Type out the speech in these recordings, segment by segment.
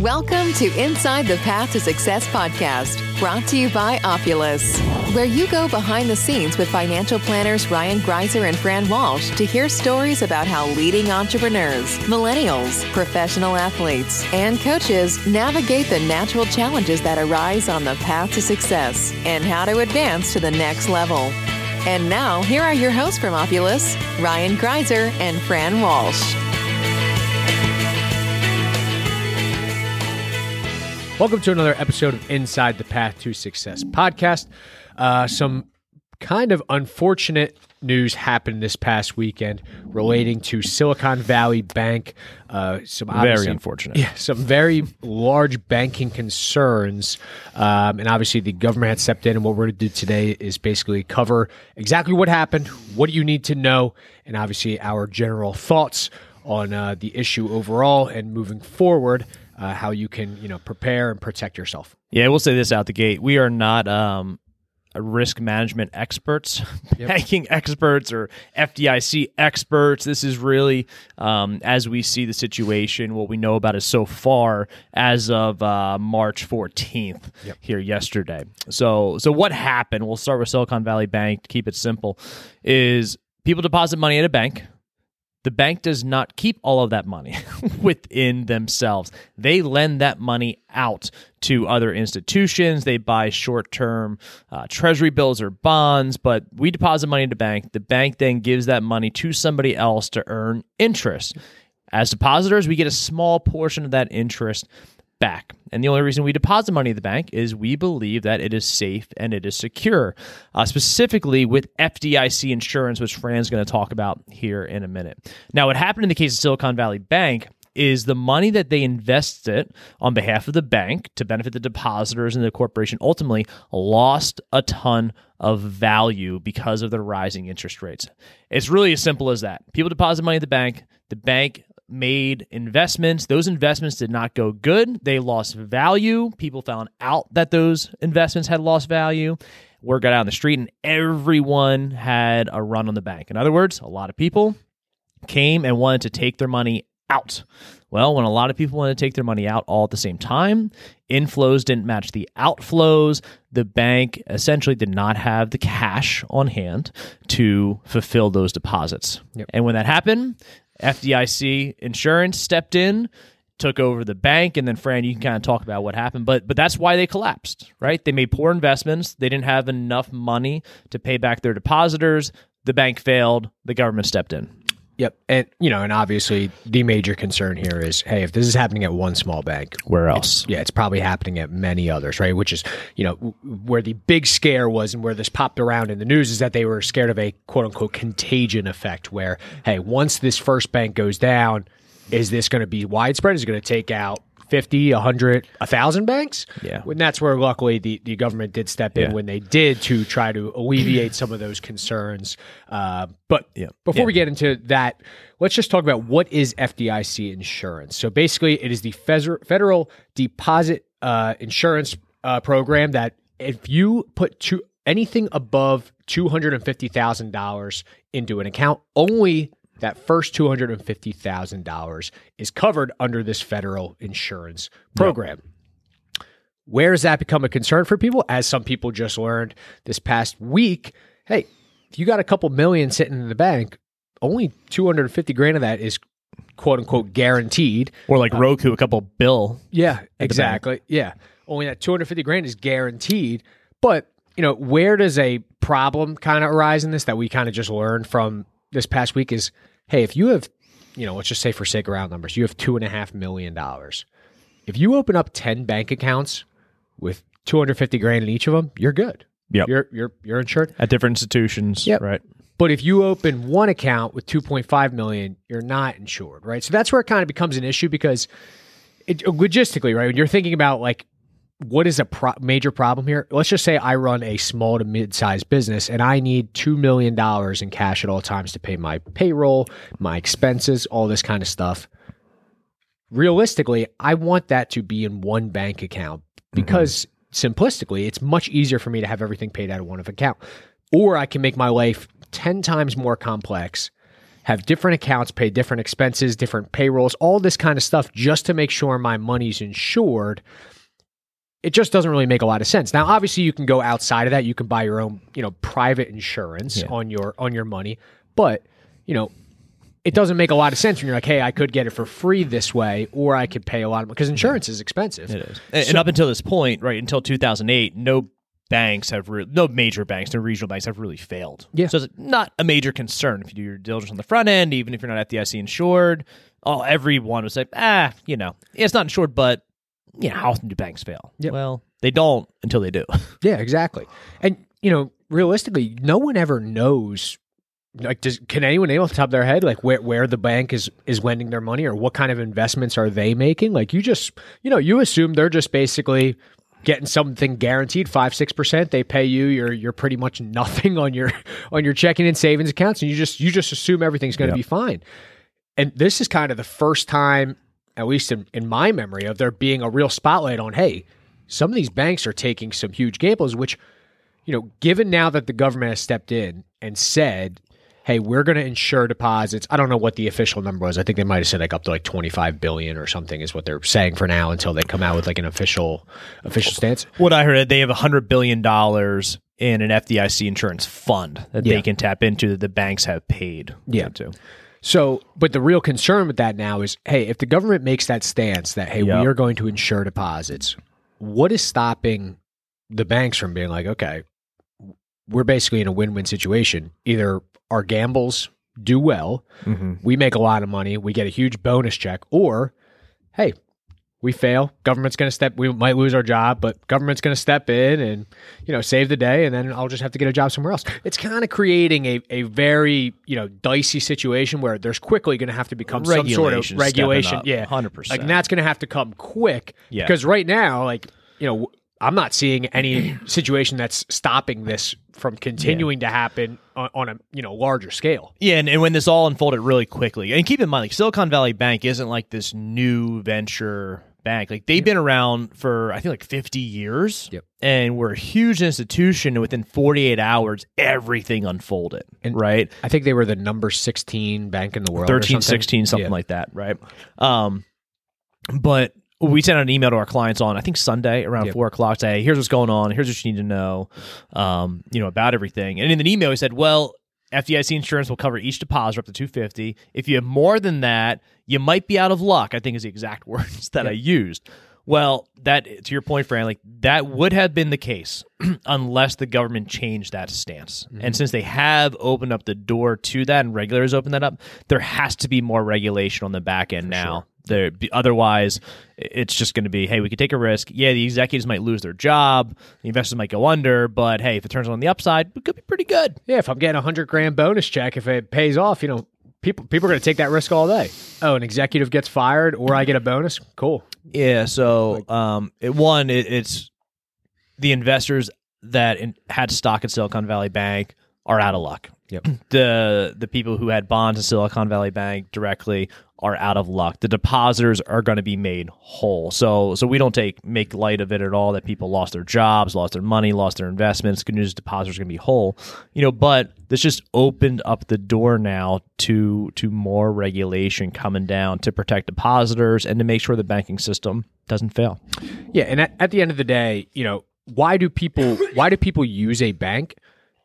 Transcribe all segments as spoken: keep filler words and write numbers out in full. Welcome to Inside the Path to Success Podcast, brought to you by Opulus, where you go behind the scenes with financial planners Ryan Greiser and Fran Walsh to hear stories about how leading entrepreneurs, millennials, professional athletes, and coaches navigate the natural challenges that arise on the path to success and how to advance to the next level. And now, here are your hosts from Opulus, Ryan Greiser and Fran Walsh. Welcome to another episode of Inside the Path to Success podcast. Uh, some kind of unfortunate news happened this past weekend relating to Silicon Valley Bank. Uh, some very unfortunate. Yeah, some very large banking concerns. Um, and obviously the government had stepped in, and what we're going to do today is basically cover exactly what happened, what you need to know, and obviously our general thoughts on uh, the issue overall and moving forward. Uh, how you can, you know, prepare and protect yourself. Yeah, we'll say this out the gate. We are not um, risk management experts, yep. banking experts, or F D I C experts. This is really, um, as we see the situation, what we know about is so far as of uh, March fourteenth yep. here yesterday. So, so what happened? We'll start with Silicon Valley Bank. To keep it simple, is people deposit money at a bank. The bank does not keep all of that money within themselves. They lend that money out to other institutions. They buy short-term uh, treasury bills or bonds, but we deposit money in the bank. The bank then gives that money to somebody else to earn interest. As depositors, we get a small portion of that interest back. And the only reason we deposit money in the bank is we believe that it is safe and it is secure, uh, specifically with F D I C insurance, which Fran's going to talk about here in a minute. Now, what happened in the case of Silicon Valley Bank is the money that they invested on behalf of the bank to benefit the depositors and the corporation ultimately lost a ton of value because of the rising interest rates. It's really as simple as that. People deposit money at the bank. The bank made investments. Those investments did not go good. They lost value. People found out that those investments had lost value. Word got out on the street, and everyone had a run on the bank. In other words, a lot of people came and wanted to take their money out. Well, when a lot of people wanted to take their money out all at the same time, inflows didn't match the outflows. The bank essentially did not have the cash on hand to fulfill those deposits. Yep. And when that happened, F D I C insurance stepped in, took over the bank, and then, Fran, you can kind of talk about what happened, but but that's why they collapsed, right? They made poor investments. They didn't have enough money to pay back their depositors. The bank failed. The government stepped in. Yep. And, you know, and obviously the major concern here is, hey, if this is happening at one small bank, where else? It's, yeah, it's probably happening at many others, right? Which is, you know, where the big scare was and where this popped around in the news is that they were scared of a quote unquote contagion effect where, hey, once this first bank goes down, is this going to be widespread? Is it going to take out fifty, one hundred, one thousand banks? Yeah. And that's where luckily the, the government did step in yeah. when they did to try to alleviate some of those concerns. Uh, but yeah. before yeah. we get into that, let's just talk about what is F D I C insurance. So basically it is the federal deposit uh, insurance uh, program that if you put two, anything above two hundred fifty thousand dollars into an account, only that first two hundred fifty thousand dollars is covered under this federal insurance program. Yep. Where has that become a concern for people? As some people just learned this past week, hey, if you got a couple million sitting in the bank, only two hundred fifty grand of that is quote unquote guaranteed. Or like um, Roku, a couple bill. Yeah, exactly. Yeah. Only that two hundred fifty grand is guaranteed. But, you know, where does a problem kind of arise in this that we kind of just learned from this past week is, hey, if you have, you know, let's just say for sake of round numbers, you have two and a half million dollars. If you open up ten bank accounts with two hundred fifty grand in each of them, you're good. Yeah, you're you're you're insured at different institutions. Yep. Right. But if you open one account with two point five million, you're not insured. Right. So that's where it kind of becomes an issue because it, logistically, right, when you're thinking about like what is a pro- major problem here? Let's just say I run a small to mid-sized business and I need two million dollars in cash at all times to pay my payroll, my expenses, all this kind of stuff. Realistically, I want that to be in one bank account because mm-hmm. simplistically, it's much easier for me to have everything paid out of one of account. Or I can make my life ten times more complex have different accounts, pay different expenses, different payrolls, all this kind of stuff just to make sure my money's insured. It just doesn't really make a lot of sense. Now, obviously, you can go outside of that. You can buy your own, you know, private insurance yeah. on your on your money. But, you know, it doesn't make a lot of sense when you're like, hey, I could get it for free this way, or I could pay a lot of money, because insurance yeah. is expensive. It is. And, so, and up until this point, right, until two thousand eight, no banks have re- no major banks, no regional banks have really failed. Yeah. So it's not a major concern if you do your diligence on the front end, even if you're not F D I C insured. All everyone was like, ah, you know, it's not insured, but you know, how often do banks fail? Yep. Well, they don't until they do. Yeah, exactly. And, you know, realistically, no one ever knows, like, does, can anyone name off the top of their head, like, where, where the bank is, is lending their money or what kind of investments are they making? Like, you just, you know, you assume they're just basically getting something guaranteed, five, six percent. They pay you, you're you're pretty much nothing on your on your checking and savings accounts, and you just you just assume everything's going to yep. be fine. And this is kind of the first time, at least in, in my memory, of there being a real spotlight on, hey, some of these banks are taking some huge gambles, which, you know, given now that the government has stepped in and said, hey, we're going to insure deposits. I don't know what the official number was. I think they might have said like up to like twenty-five billion dollars or something is what they're saying for now until they come out with like an official official stance. What I heard, they have one hundred billion dollars in an F D I C insurance fund that yeah. they can tap into that the banks have paid yeah. into. So, but the real concern with that now is, hey, if the government makes that stance that, hey, yep. we are going to insure deposits, what is stopping the banks from being like, okay, we're basically in a win-win situation. Either our gambles do well, mm-hmm. we make a lot of money, we get a huge bonus check, or, hey, we fail, government's going to step, we might lose our job, but government's going to step in and, you know, save the day, and then I'll just have to get a job somewhere else. It's kind of creating a, a very, you know, dicey situation where there's quickly going to have to become some sort of regulation. Up, yeah, one hundred percent. Like, and that's going to have to come quick, yeah. because right now, like, you know, I'm not seeing any situation that's stopping this from continuing yeah. to happen on, on a you know larger scale. Yeah, and, and when this all unfolded really quickly, and keep in mind, like, Silicon Valley Bank isn't like this new venture bank. Like, they've yeah. been around for, I think, like fifty years, yep. and we're a huge institution, and within forty-eight hours, everything unfolded, and right? I think they were the number sixteen bank in the world, thirteen, or something. sixteen, something yeah. like that, right? Um, but... We sent out an email to our clients on, I think, Sunday around yep. four o'clock, saying, here's what's going on, here's what you need to know um, you know, about everything. And in an email, we said, well, F D I C insurance will cover each deposit up to two hundred fifty dollars. If you have more than that, you might be out of luck, I think is the exact words that yep. I used. Well, that, to your point, Fran, like, that would have been the case unless the government changed that stance. Mm-hmm. And since they have opened up the door to that and regulators opened that up, there has to be more regulation on the back end For now. Sure. There, otherwise, it's just going to be, hey, we could take a risk. Yeah, the executives might lose their job, the investors might go under, but hey, if it turns on the upside, it could be pretty good. Yeah, if I'm getting a hundred grand bonus check, if it pays off, you know, people people are going to take that risk all day. Oh, an executive gets fired, or I get a bonus. Cool. Yeah. So, um, it, one, it, it's the investors that in, had stock at Silicon Valley Bank are out of luck. Yep. The the people who had bonds in Silicon Valley Bank directly are out of luck. The depositors are going to be made whole. So so we don't take make light of it at all that people lost their jobs, lost their money, lost their investments. Good news, depositors are going to be whole. You know, but this just opened up the door now to to more regulation coming down to protect depositors and to make sure the banking system doesn't fail. Yeah, and at, at the end of the day, you know, why do people why do people use a bank?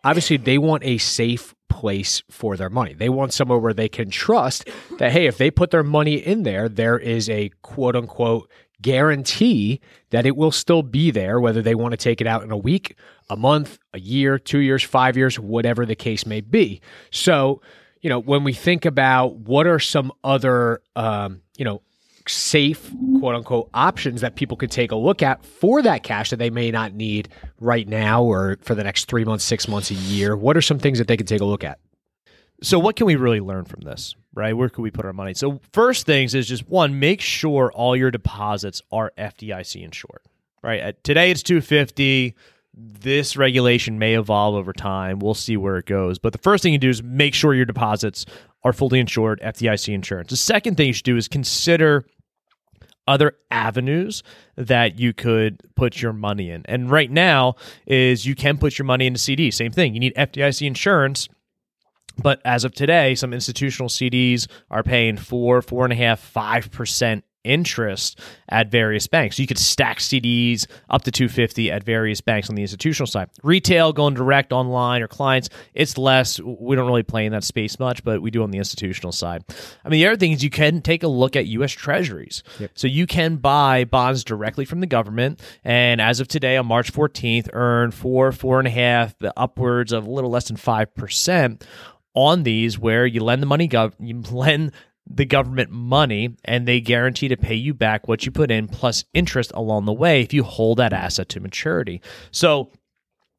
Obviously, they want a safe place for their money. They want somewhere where they can trust that, hey, if they put their money in there, there is a quote unquote guarantee that it will still be there, whether they want to take it out in a week, a month, a year, two years, five years, whatever the case may be. So, you know, when we think about what are some other, um, you know, safe, quote unquote, options that people could take a look at for that cash that they may not need right now or for the next three months, six months, a year? What are some things that they can take a look at? So what can we really learn from this, right? Where can we put our money? So first things is just one, make sure all your deposits are F D I C insured, right? At, today it's two hundred fifty dollars. This regulation may evolve over time. We'll see where it goes. But the first thing you do is make sure your deposits are fully insured, F D I C insurance. The second thing you should do is consider other avenues that you could put your money in. And right now is you can put your money into C D. Same thing. You need F D I C insurance But as of today, some institutional C Ds are paying four, four and a half, five percent interest at various banks. So you could stack C Ds up to two hundred fifty at various banks on the institutional side. Retail, going direct online or clients, it's less. We don't really play in that space much, but we do on the institutional side. I mean, the other thing is you can take a look at U S Treasuries. Yep. So you can buy bonds directly from the government. And as of today, on March fourteenth, earn four, four and a half, upwards of a little less than five percent on these, where you lend the money, gov- you lend the government money, and they guarantee to pay you back what you put in plus interest along the way if you hold that asset to maturity. So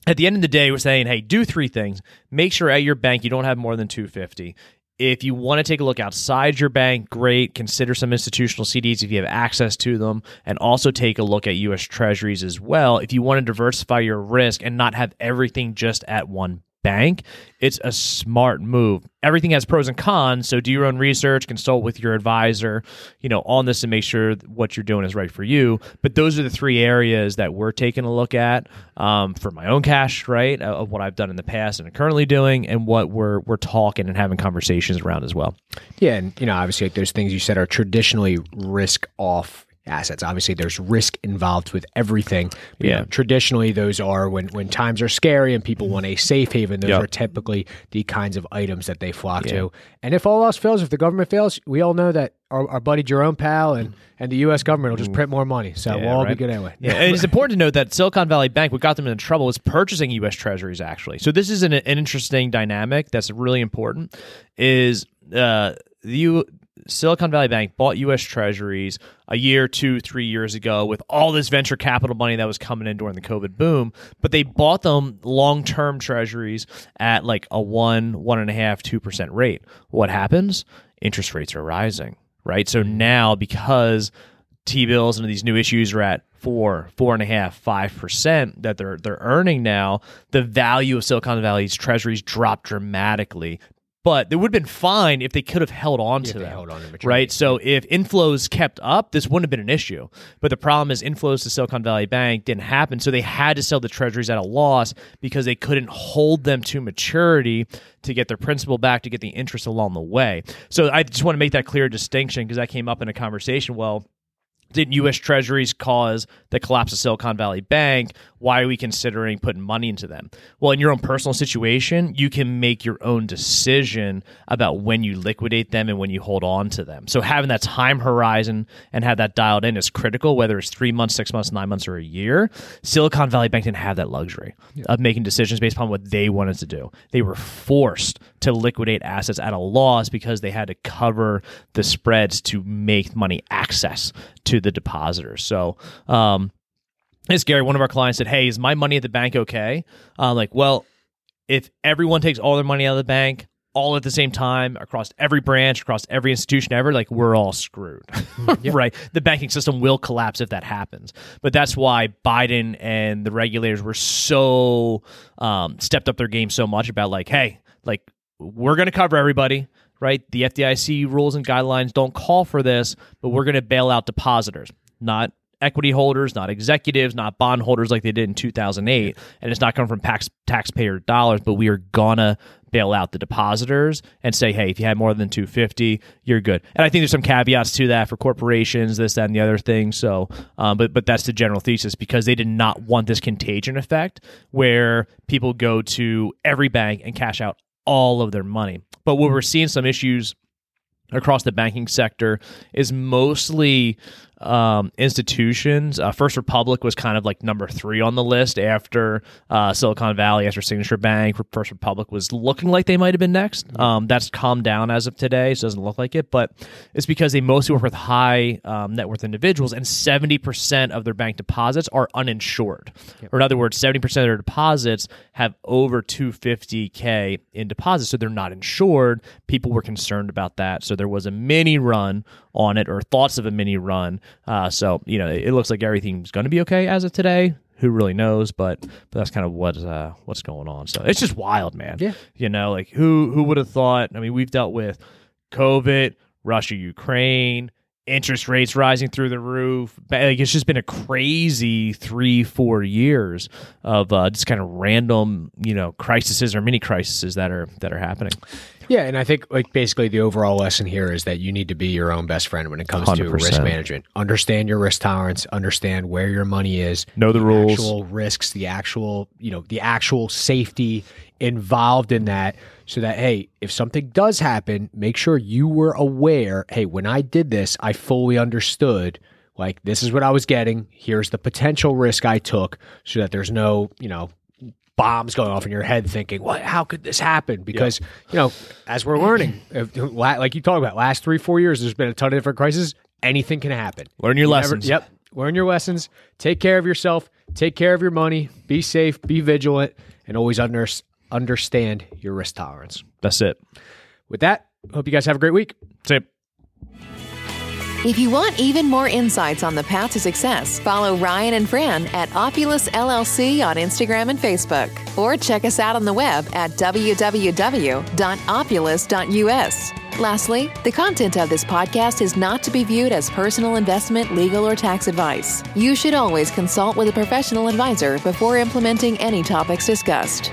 at the end of the day, we're saying, hey, do three things. Make sure at your bank you don't have more than two hundred fifty. If you want to take a look outside your bank, great. Consider some institutional C Ds if you have access to them, and also take a look at U S Treasuries as well if you want to diversify your risk and not have everything just at one bank. It's a smart move. Everything has pros and cons, so do your own research, consult with your advisor, you know, on this, and make sure what you're doing is right for you. But those are the three areas that we're taking a look at um, for my own cash, right, of what I've done in the past and currently doing, and what we're we're talking and having conversations around as well. Yeah, and you know, obviously, like those things you said are traditionally risk off assets. Obviously, there's risk involved with everything. But, yeah. You know, traditionally, those are when, when times are scary and people want a safe haven, those yep. are typically the kinds of items that they flock yeah. to. And if all else fails, if the government fails, we all know that our, our buddy Jerome Powell and, and the U S government will just print more money. So yeah, we'll all right. be good anyway. Yeah. And it's important to note that Silicon Valley Bank, what got them into trouble is purchasing U S Treasuries, actually. So this is an, an interesting dynamic that's really important, is uh, the U Silicon Valley Bank bought U S Treasuries a year, two, three years ago with all this venture capital money that was coming in during the COVID boom, but they bought them long-term Treasuries at like a one, one and a half, two percent rate. What happens? Interest rates are rising, right? So now, because T-bills and these new issues are at four, four and a half, five percent that they're they're earning now, the value of Silicon Valley's Treasuries dropped dramatically. But they would have been fine if they could have held on to that, right? So if inflows kept up, this wouldn't have been an issue. But the problem is inflows to Silicon Valley Bank didn't happen, so they had to sell the Treasuries at a loss because they couldn't hold them to maturity to get their principal back, to get the interest along the way. So I just want to make that clear distinction, because that came up in a conversation. Well, didn't U S Treasuries cause the collapse of Silicon Valley Bank? Why are we considering putting money into them? Well, in your own personal situation, you can make your own decision about when you liquidate them and when you hold on to them. So having that time horizon and have that dialed in is critical, whether it's three months, six months, nine months, or a year. Silicon Valley Bank didn't have that luxury yeah. of making decisions based upon what they wanted to do. They were forced to liquidate assets at a loss because they had to cover the spreads to make money access to the depositors. So, um, it's Gary, one of our clients said, hey, is my money at the bank okay? Uh, like, well, if everyone takes all their money out of the bank all at the same time, across every branch, across every institution ever, like, we're all screwed, yep. right? The banking system will collapse if that happens. But that's why Biden and the regulators were so um, stepped up their game so much about like, hey, like, we're going to cover everybody. Right, the F D I C rules and guidelines don't call for this, but we're going to bail out depositors, not equity holders, not executives, not bondholders like they did in two thousand eight. And it's not coming from tax, taxpayer dollars, but we are going to bail out the depositors and say, hey, if you had more than two hundred fifty, you're good. And I think there's some caveats to that for corporations, this, that, and the other thing. So, um, but but that's the general thesis, because they did not want this contagion effect where people go to every bank and cash out all of their money. But what we're seeing some issues across the banking sector is mostly um, institutions. Uh, First Republic was kind of like number three on the list after uh, Silicon Valley, after Signature Bank. First Republic was looking like they might have been next. Um, that's calmed down as of today, so it doesn't look like it. But it's because they mostly work with high um, net worth individuals, and seventy percent of their bank deposits are uninsured. Yep. Or in other words, seventy percent of their deposits have over two hundred fifty thousand in deposits, so they're not insured. People were concerned about that, so there was a mini run on it, or thoughts of a mini run. Uh, so, you know, it, it looks like everything's going to be okay as of today. Who really knows? But, but that's kind of what uh, what's going on. So it's just wild, man. Yeah. You know, like who who would have thought? I mean, we've dealt with COVID, Russia, Ukraine, interest rates rising through the roof. Like, it's just been a crazy three, four years of uh, just kind of random, you know, crises or mini crises that are that are happening. Yeah, and I think like basically the overall lesson here is that you need to be your own best friend when it comes one hundred percent to risk management. Understand your risk tolerance, understand where your money is, know the, the rules, actual risks, the actual, you know, the actual safety involved in that, so that, hey, if something does happen, make sure you were aware, hey, when I did this, I fully understood, like, this is what I was getting, here's the potential risk I took, so that there's no, you know, bombs going off in your head thinking, what, how could this happen? Because, yeah. you know, as we're learning, if, like you talked about, last three, four years, there's been a ton of different crises. Anything can happen. Learn your you lessons. Never, yep. Learn your lessons. Take care of yourself. Take care of your money. Be safe. Be vigilant. And always under, understand your risk tolerance. That's it. With that, hope you guys have a great week. See ya. If you want even more insights on the path to success, follow Ryan and Fran at Opulus L L C on Instagram and Facebook, or check us out on the web at w w w dot opulus dot u s. Lastly, the content of this podcast is not to be viewed as personal investment, legal, or tax advice. You should always consult with a professional advisor before implementing any topics discussed.